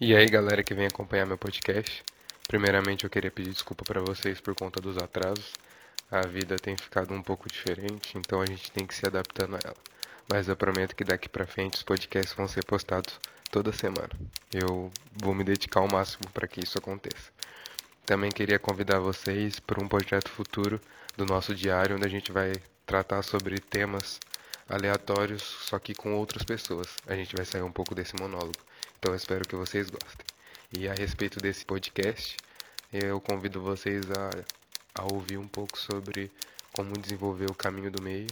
E aí galera que vem acompanhar meu podcast, primeiramente eu queria pedir desculpa para vocês por conta dos atrasos. A vida tem ficado um pouco diferente, então a gente tem que se adaptando a ela. Mas eu prometo que daqui pra frente os podcasts vão ser postados toda semana. Eu vou me dedicar ao máximo para que isso aconteça. Também queria convidar vocês para um projeto futuro do nosso diário, onde a gente vai tratar sobre temas aleatórios, só que com outras pessoas. A gente vai sair um pouco desse monólogo, então eu espero que vocês gostem. E a respeito desse podcast, eu convido vocês a ouvir um pouco sobre como desenvolver o caminho do meio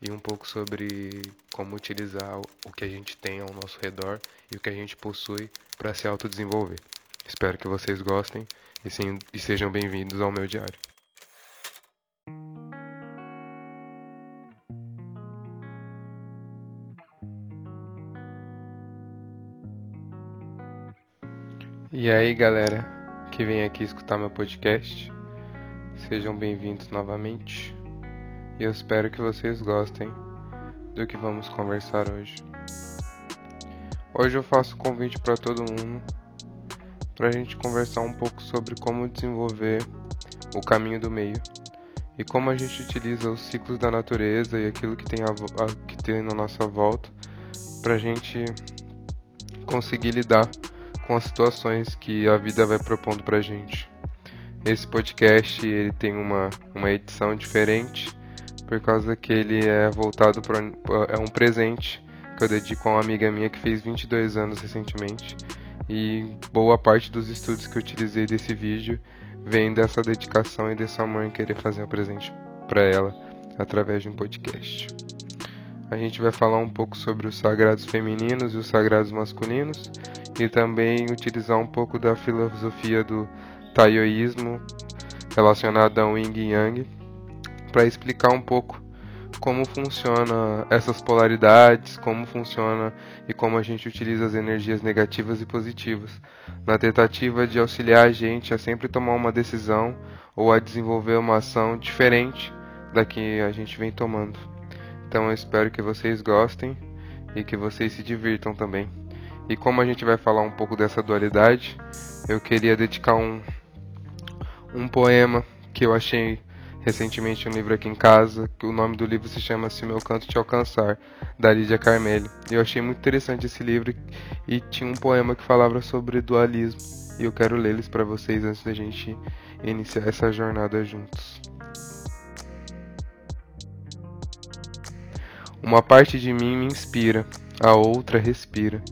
e um pouco sobre como utilizar o que a gente tem ao nosso redor e o que a gente possui para se autodesenvolver. Espero que vocês gostem e sejam bem-vindos ao meu diário. E aí galera que vem aqui escutar meu podcast, sejam bem-vindos novamente e eu espero que vocês gostem do que vamos conversar hoje. Hoje eu faço um convite para todo mundo para a gente conversar um pouco sobre como desenvolver o caminho do meio e como a gente utiliza os ciclos da natureza e aquilo que tem na nossa volta para a gente conseguir lidar com as situações que a vida vai propondo para a gente. Esse podcast ele tem uma edição diferente por causa que ele é voltado para um presente que eu dedico a uma amiga minha que fez 22 anos recentemente. E boa parte dos estudos que eu utilizei desse vídeo vem dessa dedicação e dessa mãe querer fazer um presente para ela através de um podcast. A gente vai falar um pouco sobre os sagrados femininos e os sagrados masculinos e também utilizar um pouco da filosofia do taoísmo relacionada ao yin e yang para explicar um pouco como funciona essas polaridades, como funciona e como a gente utiliza as energias negativas e positivas, na tentativa de auxiliar a gente a sempre tomar uma decisão ou a desenvolver uma ação diferente da que a gente vem tomando. Então eu espero que vocês gostem e que vocês se divirtam também. E como a gente vai falar um pouco dessa dualidade, eu queria dedicar um poema que eu achei recentemente um livro aqui em casa, que o nome do livro se chama Se Meu Canto Te Alcançar, da Lídia Carmelli. Eu achei muito interessante esse livro e tinha um poema que falava sobre dualismo. E eu quero lê-los para vocês antes da gente iniciar essa jornada juntos. Uma parte de mim me inspira, a outra respira.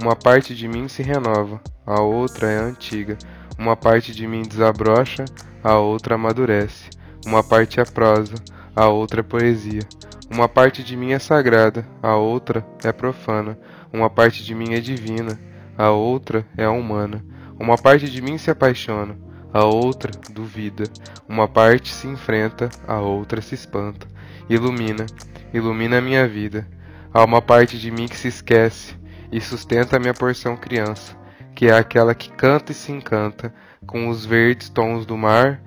Uma parte de mim se renova, a outra é antiga. Uma parte de mim desabrocha, a outra amadurece. Uma parte é prosa, a outra é poesia. Uma parte de mim é sagrada, a outra é profana. Uma parte de mim é divina, a outra é humana. Uma parte de mim se apaixona, a outra duvida. Uma parte se enfrenta, a outra se espanta. Ilumina, ilumina a minha vida. Há uma parte de mim que se esquece e sustenta a minha porção criança, que é aquela que canta e se encanta com os verdes tons do mar,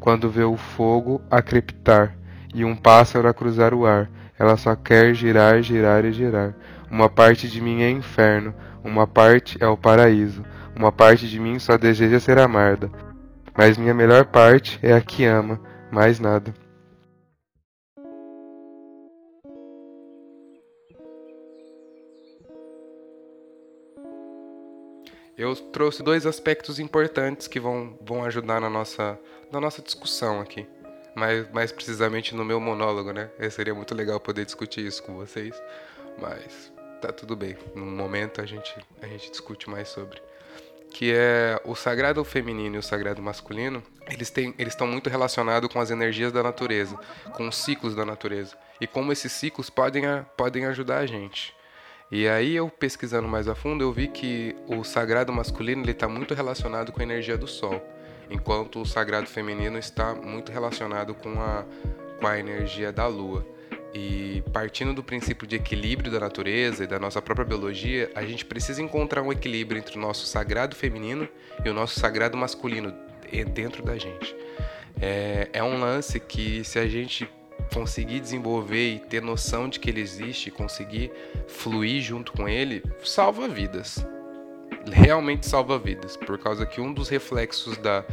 quando vê o fogo a crepitar e um pássaro a cruzar o ar. Ela só quer girar, girar e girar. Uma parte de mim é inferno, uma parte é o paraíso. Uma parte de mim só deseja ser amada, mas minha melhor parte é a que ama, mais nada. Eu trouxe dois aspectos importantes que vão ajudar na nossa discussão aqui. Mas mais precisamente no meu monólogo, né? Seria muito legal poder discutir isso com vocês. Mas tá tudo bem. No momento a gente discute mais sobre. Que é o sagrado feminino e o sagrado masculino, eles estão muito relacionados com as energias da natureza, com os ciclos da natureza. E como esses ciclos podem ajudar a gente. E aí eu pesquisando mais a fundo, eu vi que o sagrado masculino ele está muito relacionado com a energia do sol, enquanto o sagrado feminino está muito relacionado com a energia da lua. E partindo do princípio de equilíbrio da natureza e da nossa própria biologia, a gente precisa encontrar um equilíbrio entre o nosso sagrado feminino e o nosso sagrado masculino dentro da gente. É um lance que se a gente conseguir desenvolver e ter noção de que ele existe, conseguir fluir junto com ele, salva vidas. realmente salva vidas, por causa que um dos reflexos da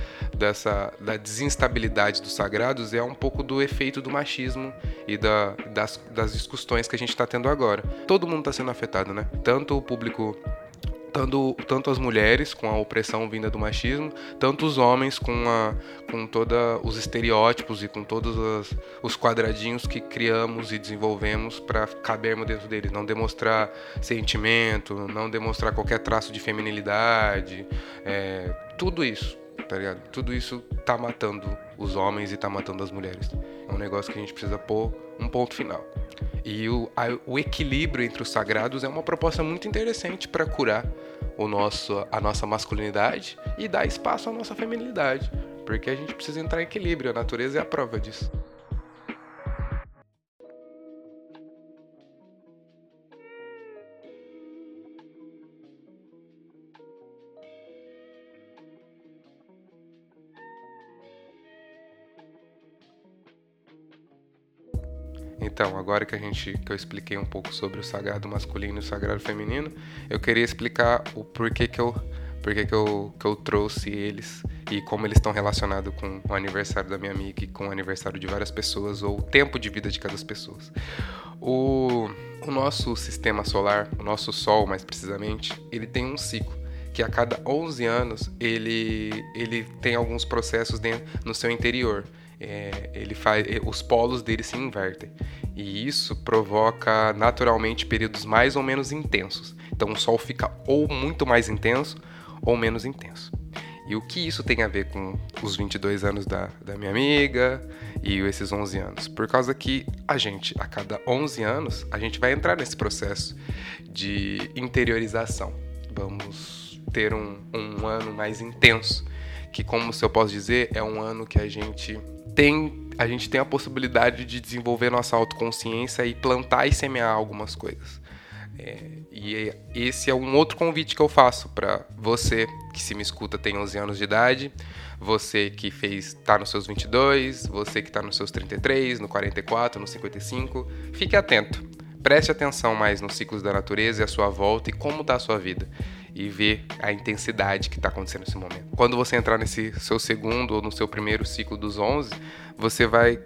desinstabilidade dos sagrados é um pouco do efeito do machismo e das discussões que a gente está tendo agora. Todo mundo está sendo afetado, né? Tanto o público... Tanto as mulheres com a opressão vinda do machismo, tanto os homens com todos os estereótipos e com todos os quadradinhos que criamos e desenvolvemos para cabermos dentro deles, não demonstrar sentimento, não demonstrar qualquer traço de feminilidade, tudo isso, tá ligado? Tudo isso tá matando os homens e tá matando as mulheres. É um negócio que a gente precisa pôr um ponto final. E o equilíbrio entre os sagrados é uma proposta muito interessante para curar a nossa masculinidade e dar espaço à nossa feminilidade, porque a gente precisa entrar em equilíbrio, a natureza é a prova disso. Então, agora que eu expliquei um pouco sobre o sagrado masculino e o sagrado feminino, eu queria explicar o porquê que eu trouxe eles e como eles estão relacionados com o aniversário da minha amiga e com o aniversário de várias pessoas ou o tempo de vida de cada pessoa. O nosso sistema solar, o nosso Sol mais precisamente, ele tem um ciclo que a cada 11 anos ele tem alguns processos no seu interior. Os polos dele se invertem e isso provoca naturalmente períodos mais ou menos intensos. Então o Sol fica ou muito mais intenso ou menos intenso. E o que isso tem a ver com os 22 anos da minha amiga e esses 11 anos? Por causa que a cada 11 anos, a gente vai entrar nesse processo de interiorização. Vamos ter um ano mais intenso, que, como eu posso dizer, é um ano que a gente tem a possibilidade de desenvolver nossa autoconsciência e plantar e semear algumas coisas. E esse é um outro convite que eu faço para você que se me escuta tem 11 anos de idade, você que está nos seus 22, você que está nos seus 33, no 44, no 55, fique atento. Preste atenção mais nos ciclos da natureza e à sua volta e como está a sua vida. E ver a intensidade que está acontecendo nesse momento. Quando você entrar nesse seu segundo ou no seu primeiro ciclo dos 11, você vai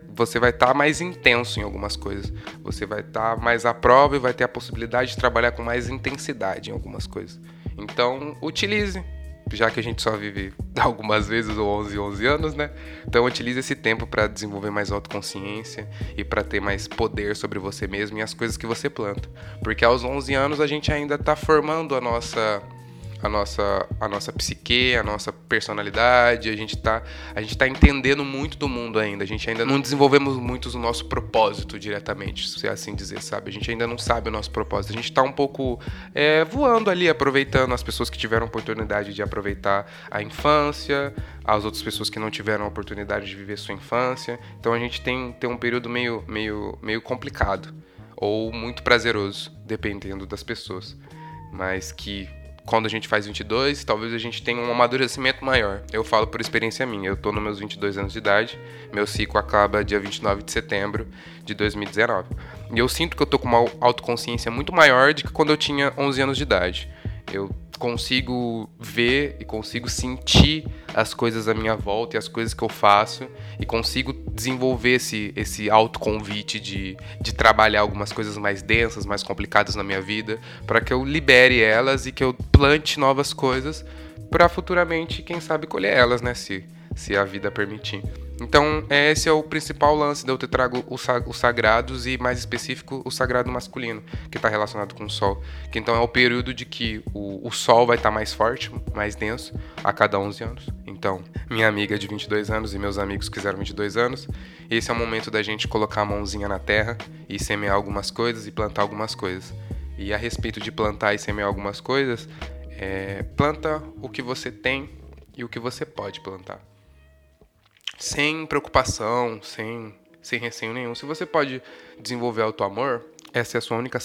estar mais intenso em algumas coisas. Você vai estar mais à prova e vai ter a possibilidade de trabalhar com mais intensidade em algumas coisas. Então, utilize, já que a gente só vive algumas vezes ou 11 anos, né? Então, utilize esse tempo para desenvolver mais autoconsciência e para ter mais poder sobre você mesmo e as coisas que você planta. Porque aos 11 anos a gente ainda está formando a nossa psique, a nossa personalidade, a gente tá entendendo muito do mundo ainda, a gente ainda não desenvolvemos muito o nosso propósito diretamente, se é assim dizer, sabe? A gente ainda não sabe o nosso propósito, a gente tá um pouco voando ali, aproveitando as pessoas que tiveram oportunidade de aproveitar a infância, as outras pessoas que não tiveram a oportunidade de viver sua infância, então a gente tem um período meio complicado, ou muito prazeroso, dependendo das pessoas, mas que... Quando a gente faz 22, talvez a gente tenha um amadurecimento maior. Eu falo por experiência minha. Eu tô nos meus 22 anos de idade. Meu ciclo acaba dia 29 de setembro de 2019. E eu sinto que eu tô com uma autoconsciência muito maior do que quando eu tinha 11 anos de idade. Eu consigo ver e consigo sentir as coisas à minha volta e as coisas que eu faço. E consigo desenvolver esse autoconvite de trabalhar algumas coisas mais densas, mais complicadas na minha vida, para que eu libere elas e que eu plante novas coisas para futuramente, quem sabe, colher elas, né? Se a vida permitir. Então, esse é o principal lance de eu ter trago os sagrados e, mais específico, o sagrado masculino, que está relacionado com o Sol. Que, então, é o período de que o Sol vai estar mais forte, mais denso, a cada 11 anos. Então, minha amiga de 22 anos e meus amigos que fizeram 22 anos, esse é o momento da gente colocar a mãozinha na terra e semear algumas coisas e plantar algumas coisas. E a respeito de plantar e semear algumas coisas, planta o que você tem e o que você pode plantar. Sem preocupação, sem receio nenhum. Se você pode desenvolver auto-amor, essa é a sua única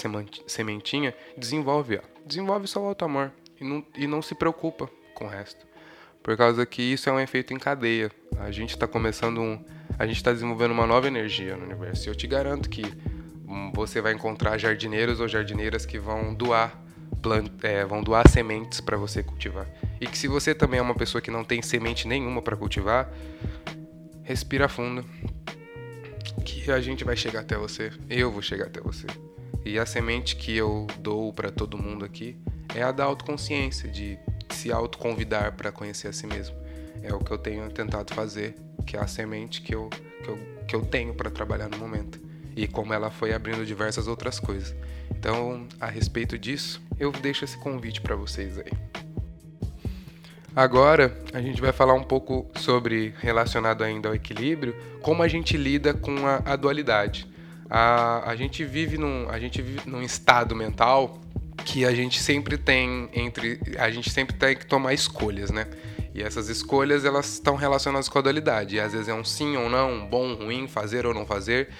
sementinha, desenvolve-a. Desenvolve só o auto-amor e não se preocupa com o resto. Por causa que isso é um efeito em cadeia. A gente está desenvolvendo uma nova energia no universo. E eu te garanto que você vai encontrar jardineiros ou jardineiras que vão doar vão doar sementes para você cultivar. E que se você também é uma pessoa que não tem semente nenhuma para cultivar, respira fundo, que a gente vai chegar até você. Eu vou chegar até você. E a semente que eu dou para todo mundo aqui é a da autoconsciência, de se autoconvidar para conhecer a si mesmo. É o que eu tenho tentado fazer, que é a semente que eu tenho para trabalhar no momento. E como ela foi abrindo diversas outras coisas. Então, a respeito disso, eu deixo esse convite para vocês aí. Agora, a gente vai falar um pouco sobre, relacionado ainda ao equilíbrio, como a gente lida com a dualidade. A gente vive num estado mental que a gente sempre tem que tomar escolhas, né? E essas escolhas, elas estão relacionadas com a dualidade. E às vezes é um sim ou não, um bom, ruim, fazer ou não fazer.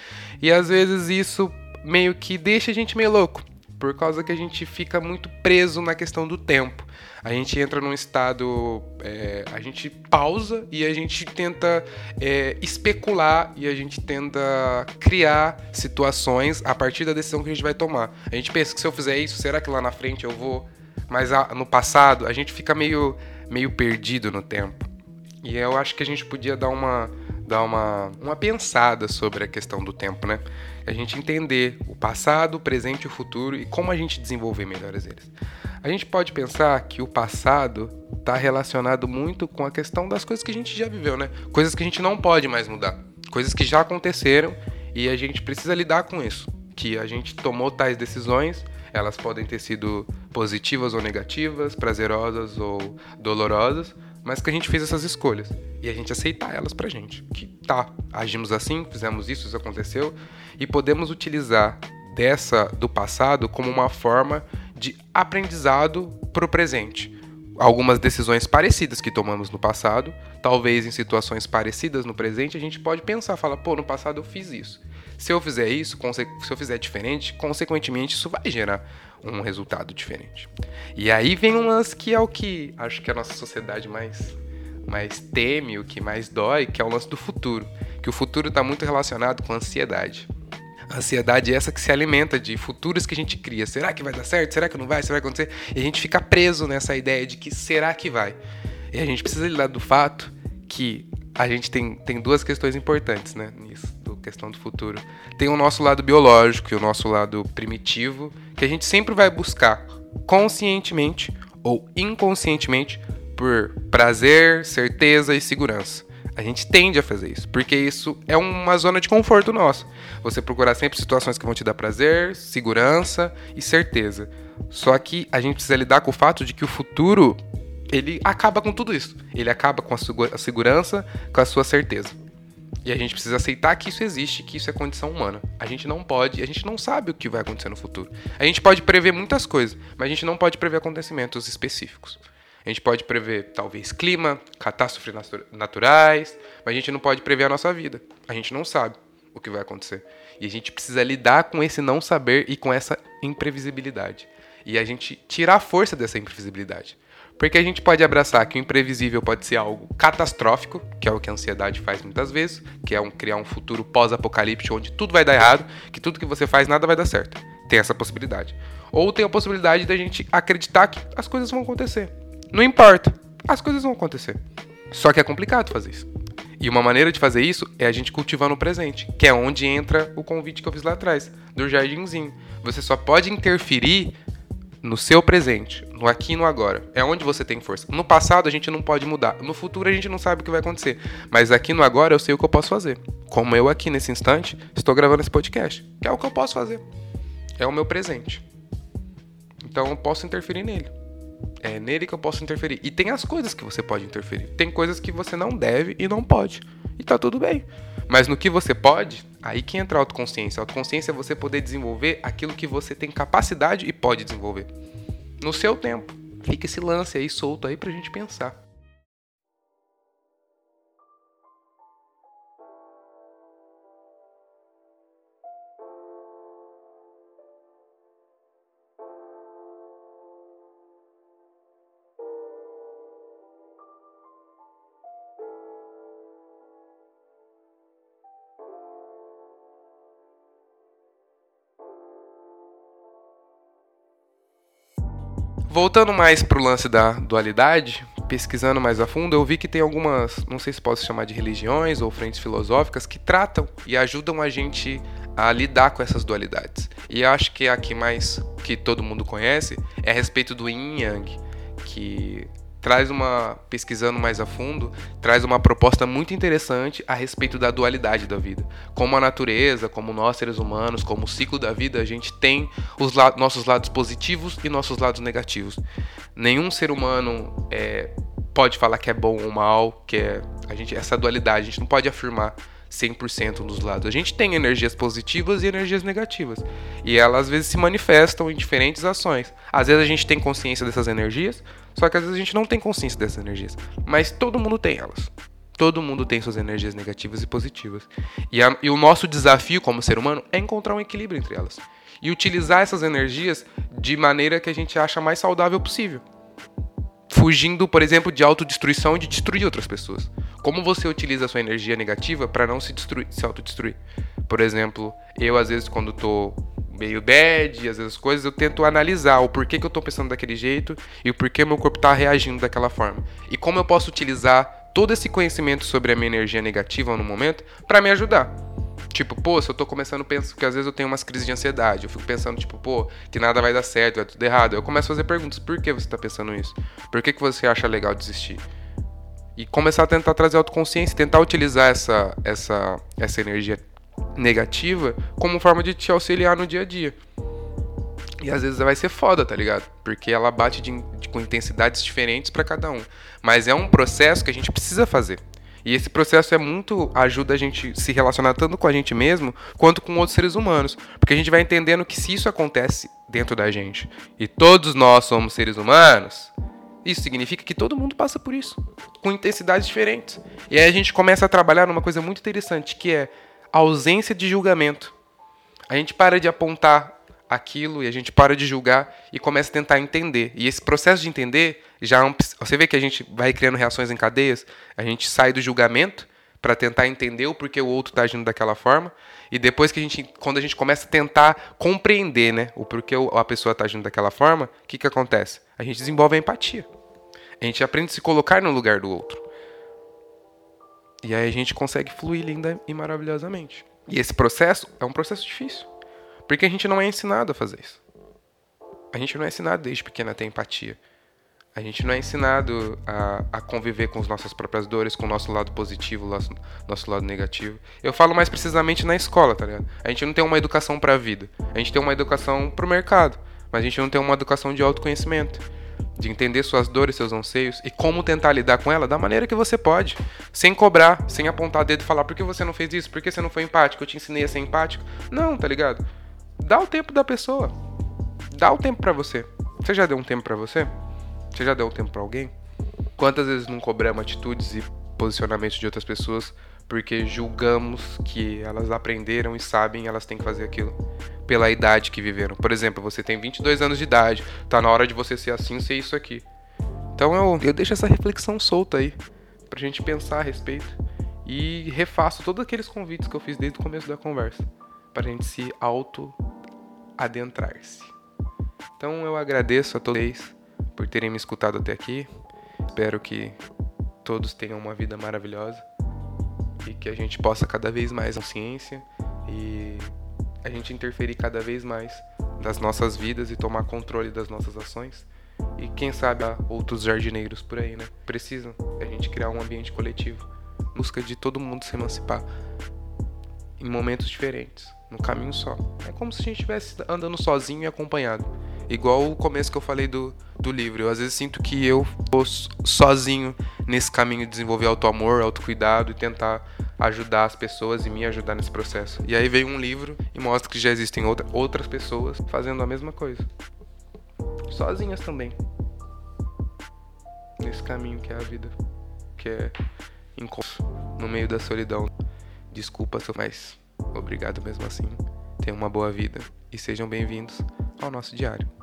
E às vezes isso meio que deixa a gente meio louco, por causa que a gente fica muito preso na questão do tempo. A gente entra num estado... a gente pausa e a gente tenta especular e a gente tenta criar situações a partir da decisão que a gente vai tomar. A gente pensa que se eu fizer isso, será que lá na frente eu vou? Mas no passado, a gente fica meio perdido no tempo. E eu acho que a gente podia dar uma pensada sobre a questão do tempo, né? A gente entender o passado, o presente e o futuro e como a gente desenvolver melhor eles. A gente pode pensar que o passado está relacionado muito com a questão das coisas que a gente já viveu, né? Coisas que a gente não pode mais mudar, coisas que já aconteceram e a gente precisa lidar com isso. Que a gente tomou tais decisões, elas podem ter sido positivas ou negativas, prazerosas ou dolorosas, mas que a gente fez essas escolhas e a gente aceitar elas pra gente, que tá, agimos assim, fizemos isso, isso aconteceu, e podemos utilizar do passado como uma forma de aprendizado pro presente. Algumas decisões parecidas que tomamos no passado, talvez em situações parecidas no presente, a gente pode pensar, falar, pô, no passado eu fiz isso. Se eu fizer isso, se eu fizer diferente, consequentemente isso vai gerar um resultado diferente. E aí vem um lance que é o que acho que a nossa sociedade mais teme, o que mais dói, que é o lance do futuro. Que o futuro está muito relacionado com a ansiedade. A ansiedade é essa que se alimenta de futuros que a gente cria. Será que vai dar certo? Será que não vai? Será que vai acontecer? E a gente fica preso nessa ideia de que será que vai? E a gente precisa lidar do fato que a gente tem duas questões importantes, né, nisso. Questão do futuro. Tem o nosso lado biológico e o nosso lado primitivo, que a gente sempre vai buscar conscientemente ou inconscientemente por prazer, certeza e segurança. A gente tende a fazer isso, porque isso é uma zona de conforto nossa. Você procurar sempre situações que vão te dar prazer, segurança e certeza. Só que a gente precisa lidar com o fato de que o futuro, ele acaba com tudo isso. Ele acaba com a segurança, com a sua certeza. E a gente precisa aceitar que isso existe, que isso é condição humana. A gente não pode, a gente não sabe o que vai acontecer no futuro. A gente pode prever muitas coisas, mas a gente não pode prever acontecimentos específicos. A gente pode prever, talvez, clima, catástrofes naturais, mas a gente não pode prever a nossa vida. A gente não sabe o que vai acontecer. E a gente precisa lidar com esse não saber e com essa imprevisibilidade. E a gente tirar a força dessa imprevisibilidade. Porque a gente pode abraçar que o imprevisível pode ser algo catastrófico, que é o que a ansiedade faz muitas vezes, que é criar um futuro pós-apocalíptico onde tudo vai dar errado, que tudo que você faz nada vai dar certo. Tem essa possibilidade. Ou tem a possibilidade da gente acreditar que as coisas vão acontecer. Não importa, as coisas vão acontecer. Só que é complicado fazer isso. E uma maneira de fazer isso é a gente cultivando o presente, que é onde entra o convite que eu fiz lá atrás, do jardinzinho. Você só pode interferir no seu presente, no aqui e no agora. É onde você tem força. No passado a gente não pode mudar. No futuro a gente não sabe o que vai acontecer. Mas aqui no agora eu sei o que eu posso fazer. Como eu aqui nesse instante estou gravando esse podcast. Que é o que eu posso fazer. É o meu presente. Então eu posso interferir nele. É nele que eu posso interferir. E tem as coisas que você pode interferir. Tem coisas que você não deve e não pode. E tá tudo bem. Mas no que você pode, aí que entra a autoconsciência. A autoconsciência é você poder desenvolver aquilo que você tem capacidade e pode desenvolver. No seu tempo. Fica esse lance aí solto aí pra gente pensar. Voltando mais pro lance da dualidade, pesquisando mais a fundo, eu vi que tem algumas, não sei se posso chamar de religiões ou frentes filosóficas, que tratam e ajudam a gente a lidar com essas dualidades. E eu acho que a que mais que todo mundo conhece é a respeito do Yin Yang, que traz uma, pesquisando mais a fundo, traz uma proposta muito interessante a respeito da dualidade da vida. Como a natureza, como nós seres humanos, como o ciclo da vida, a gente tem os nossos lados positivos e nossos lados negativos. Nenhum ser humano pode falar que é bom ou mal, que é essa dualidade, a gente não pode afirmar 100% dos lados. A gente tem energias positivas e energias negativas. E elas às vezes se manifestam em diferentes ações. Às vezes a gente tem consciência dessas energias, só que às vezes a gente não tem consciência dessas energias. Mas todo mundo tem elas. Todo mundo tem suas energias negativas e positivas. E o nosso desafio como ser humano é encontrar um equilíbrio entre elas. E utilizar essas energias de maneira que a gente acha mais saudável possível. Fugindo, por exemplo, de autodestruição e de destruir outras pessoas. Como você utiliza a sua energia negativa para não se autodestruir? Por exemplo, eu às vezes quando tô meio bad, às vezes coisas, eu tento analisar o porquê que eu tô pensando daquele jeito e o porquê meu corpo tá reagindo daquela forma. E como eu posso utilizar todo esse conhecimento sobre a minha energia negativa no momento para me ajudar. Tipo, pô, se eu tô começando, penso que às vezes eu tenho umas crises de ansiedade, eu fico pensando, tipo, pô, que nada vai dar certo, vai tudo errado. Eu começo a fazer perguntas, por que você tá pensando isso? Por que você acha legal desistir? E começar a tentar trazer autoconsciência, tentar utilizar essa energia negativa como forma de te auxiliar no dia a dia. E às vezes vai ser foda, tá ligado? Porque ela bate com intensidades diferentes pra cada um. Mas é um processo que a gente precisa fazer. E esse processo ajuda a gente se relacionar tanto com a gente mesmo, quanto com outros seres humanos. Porque a gente vai entendendo que se isso acontece dentro da gente, e todos nós somos seres humanos, isso significa que todo mundo passa por isso, com intensidades diferentes. E aí a gente começa a trabalhar numa coisa muito interessante, que é a ausência de julgamento. A gente para de apontar aquilo e a gente para de julgar e começa a tentar entender. E esse processo de entender, você vê que a gente vai criando reações em cadeias, a gente sai do julgamento para tentar entender o porquê o outro está agindo daquela forma, e depois que quando a gente começa a tentar compreender, né, o porquê a pessoa está agindo daquela forma, o que acontece? A gente desenvolve a empatia. A gente aprende a se colocar no lugar do outro. E aí a gente consegue fluir linda e maravilhosamente. E esse processo é um processo difícil. Porque a gente não é ensinado a fazer isso. A gente não é ensinado desde pequena a ter empatia. A gente não é ensinado a conviver com as nossas próprias dores, com o nosso lado positivo, nosso lado negativo. Eu falo mais precisamente na escola, tá ligado? A gente não tem uma educação pra vida. A gente tem uma educação pro mercado. Mas a gente não tem uma educação de autoconhecimento. De entender suas dores, seus anseios e como tentar lidar com ela da maneira que você pode. Sem cobrar, sem apontar dedo e falar por que você não fez isso? Por que você não foi empático? Eu te ensinei a ser empático. Não, tá ligado? Dá o tempo da pessoa. Dá o tempo pra você. Você já deu um tempo pra você? Você já deu um tempo pra alguém? Quantas vezes não cobramos atitudes e posicionamentos de outras pessoas porque julgamos que elas aprenderam e sabem, elas têm que fazer aquilo pela idade que viveram. Por exemplo, você tem 22 anos de idade, tá na hora de você ser assim, ser isso aqui. Então eu deixo essa reflexão solta aí pra gente pensar a respeito e refaço todos aqueles convites que eu fiz desde o começo da conversa. Para a gente se auto-adentrar-se. Então eu agradeço a todos por terem me escutado até aqui. Espero que todos tenham uma vida maravilhosa e que a gente possa cada vez mais consciência e a gente interferir cada vez mais nas nossas vidas e tomar controle das nossas ações. E quem sabe há outros jardineiros por aí, né? Precisam a gente criar um ambiente coletivo em busca de todo mundo se emancipar em momentos diferentes. No caminho só. É como se a gente estivesse andando sozinho e acompanhado. Igual o começo que eu falei do livro. Eu às vezes sinto que eu tô sozinho nesse caminho de desenvolver autoamor, autocuidado e tentar ajudar as pessoas e me ajudar nesse processo. E aí veio um livro e mostra que já existem outras pessoas fazendo a mesma coisa. Sozinhas também. Nesse caminho que é a vida. Que é encontro no meio da solidão. Desculpa, mas... Obrigado mesmo assim, tenham uma boa vida e sejam bem-vindos ao nosso diário.